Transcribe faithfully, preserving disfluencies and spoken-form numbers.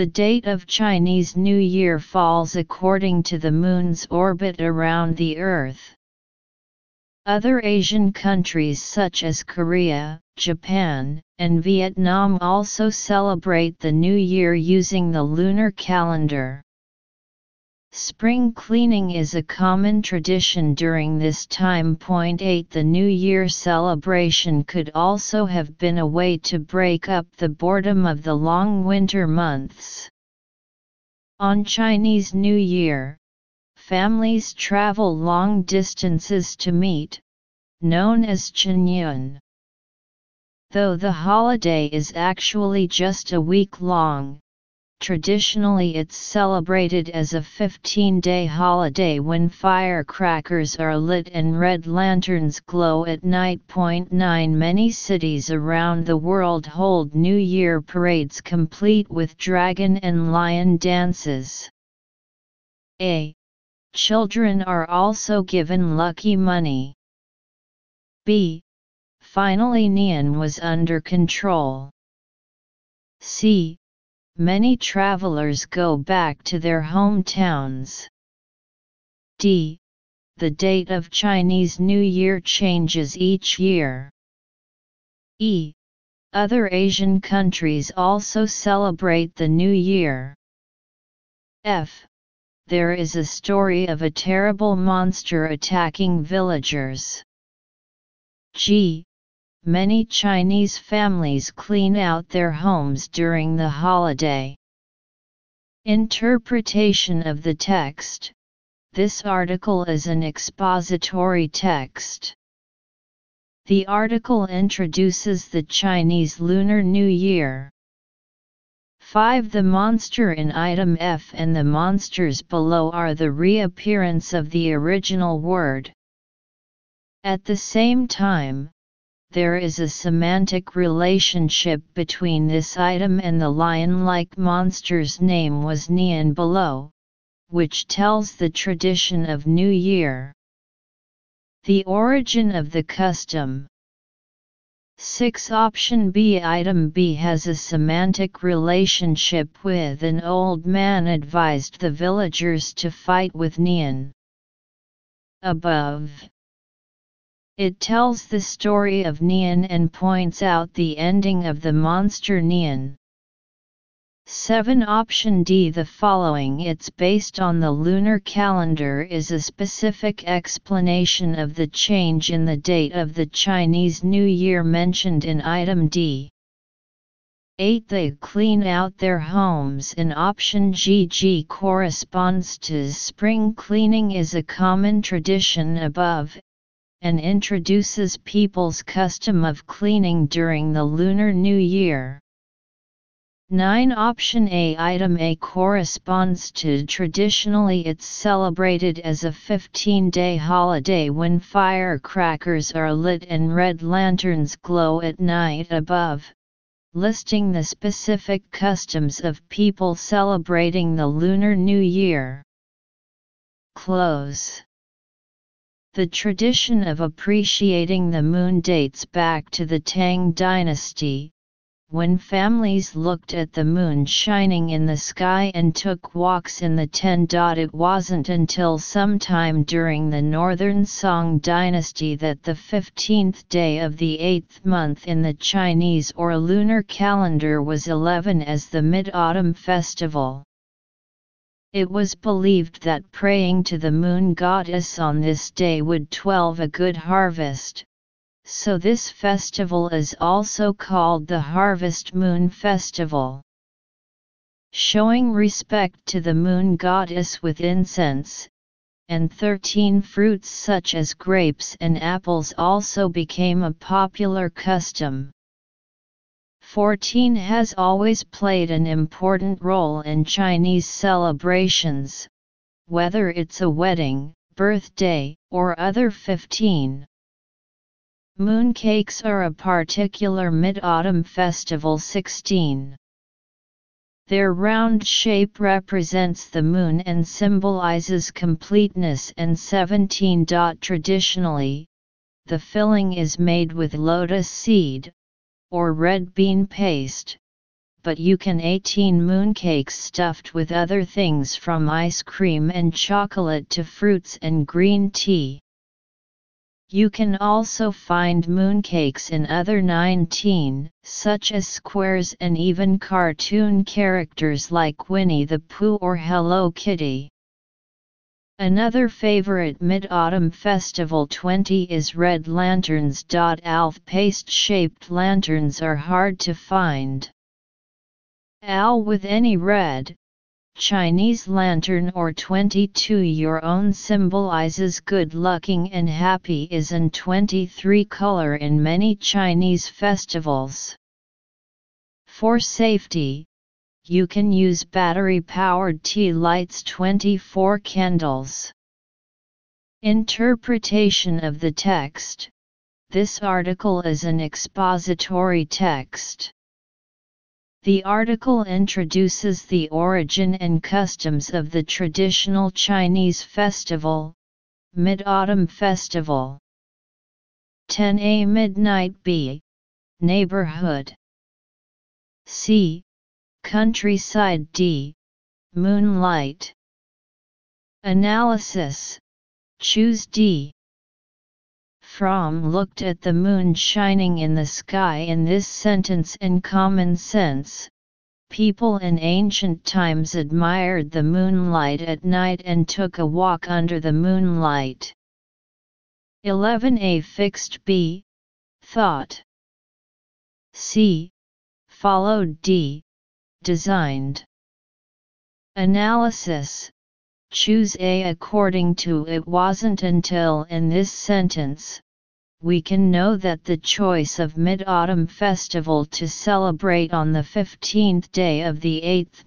The date of Chinese New Year falls according to the moon's orbit around the Earth. Other Asian countries such as Korea, Japan, and Vietnam also celebrate the New Year using the lunar calendar. Spring cleaning is a common tradition during this time. Point eight The New Year celebration could also have been a way to break up the boredom of the long winter months. On Chinese New Year, families travel long distances to meet, known as Qinyun. Though the holiday is actually just a week long, traditionally it's celebrated as a fifteen-day holiday when firecrackers are lit and red lanterns glow at night. Point nine Many cities around the world hold New Year parades complete with dragon and lion dances. A. Children are also given lucky money. B. Finally Nian was under control. C. Many travelers go back to their hometowns. D. The date of Chinese New Year changes each year. E. Other Asian countries also celebrate the New Year. F. There is a story of a terrible monster attacking villagers. G. Many Chinese families clean out their homes during the holiday. Interpretation of the text. This article is an expository text. The article introduces the Chinese Lunar New Year. five The monster in item F and the monsters below are the reappearance of the original word. At the same time, there is a semantic relationship between this item and the lion-like monster's name was Nian below, which tells the tradition of New Year. The origin of the custom. six Option B Item B has a semantic relationship with an old man advised the villagers to fight with Nian. Above. It tells the story of Nian and points out the ending of the monster Nian. seven Option D The following it's based on the lunar calendar is a specific explanation of the change in the date of the Chinese New Year mentioned in item D. eight They clean out their homes in option G G corresponds to spring cleaning is a common tradition above, and introduces people's custom of cleaning during the Lunar New Year. nine Option A Item A corresponds to traditionally it's celebrated as a fifteen-day holiday when firecrackers are lit and red lanterns glow at night above, listing the specific customs of people celebrating the Lunar New Year. Close. The tradition of appreciating the moon dates back to the Tang Dynasty, when families looked at the moon shining in the sky and took walks in the ten. It wasn't until sometime during the Northern Song Dynasty that the fifteenth day of the eighth month in the Chinese or lunar calendar was eleven as the Mid-Autumn Festival. It was believed that praying to the Moon Goddess on this day would twelve a good harvest, so this festival is also called the Harvest Moon Festival. Showing respect to the Moon Goddess with incense, and thirteen fruits such as grapes and apples also became a popular custom. fourteen has always played an important role in Chinese celebrations, whether it's a wedding, birthday, or other fifteen. Mooncakes are a particular Mid-Autumn Festival. sixteen. Their round shape represents the moon and symbolizes completeness. And seventeen. Traditionally, the filling is made with lotus seed, or red bean paste, but you can eighteen mooncakes stuffed with other things from ice cream and chocolate to fruits and green tea. You can also find mooncakes in other nineteen, such as squares and even cartoon characters like Winnie the Pooh or Hello Kitty. Another favorite Mid-Autumn Festival twenty is red lanterns. Alf paste-shaped lanterns are hard to find. Al with any red, Chinese lantern or twenty-two your own symbolizes good looking and happy is an twenty-three color in many Chinese festivals. For safety, you can use battery-powered tea lights twenty-four candles. Interpretation of the text. This article is an expository text. The article introduces the origin and customs of the traditional Chinese festival, Mid-Autumn Festival. ten A Midnight B. Neighborhood C. Countryside D. Moonlight Analysis Choose D. Fromm looked at the moon shining in the sky in this sentence and common sense. People in ancient times admired the moonlight at night and took a walk under the moonlight. eleven A Fixed B. Thought C. Followed D. Designed Analysis Choose A. According to it wasn't until in this sentence, we can know that the choice of Mid-Autumn Festival to celebrate on the fifteenth day of the eighth